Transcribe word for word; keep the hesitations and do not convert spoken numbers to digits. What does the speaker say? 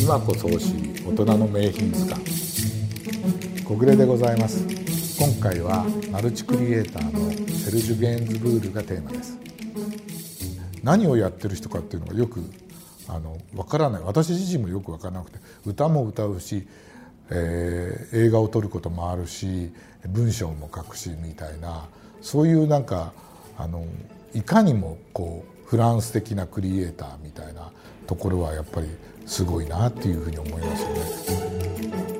今こそ欲しい大人の名品図鑑、小暮でございます。今回はマルチクリエイターのセルジュ・ゲーンズブールがテーマです。何をやってる人かっていうのがよくあの分からない。私自身もよく分からなくて、歌も歌うし、えー、映画を撮ることもあるし、文章も書くしみたいな、そういうなんかあのいかにもこうフランス的なクリエイターみたいなところはやっぱりすごいなっていうふうに思いますよね。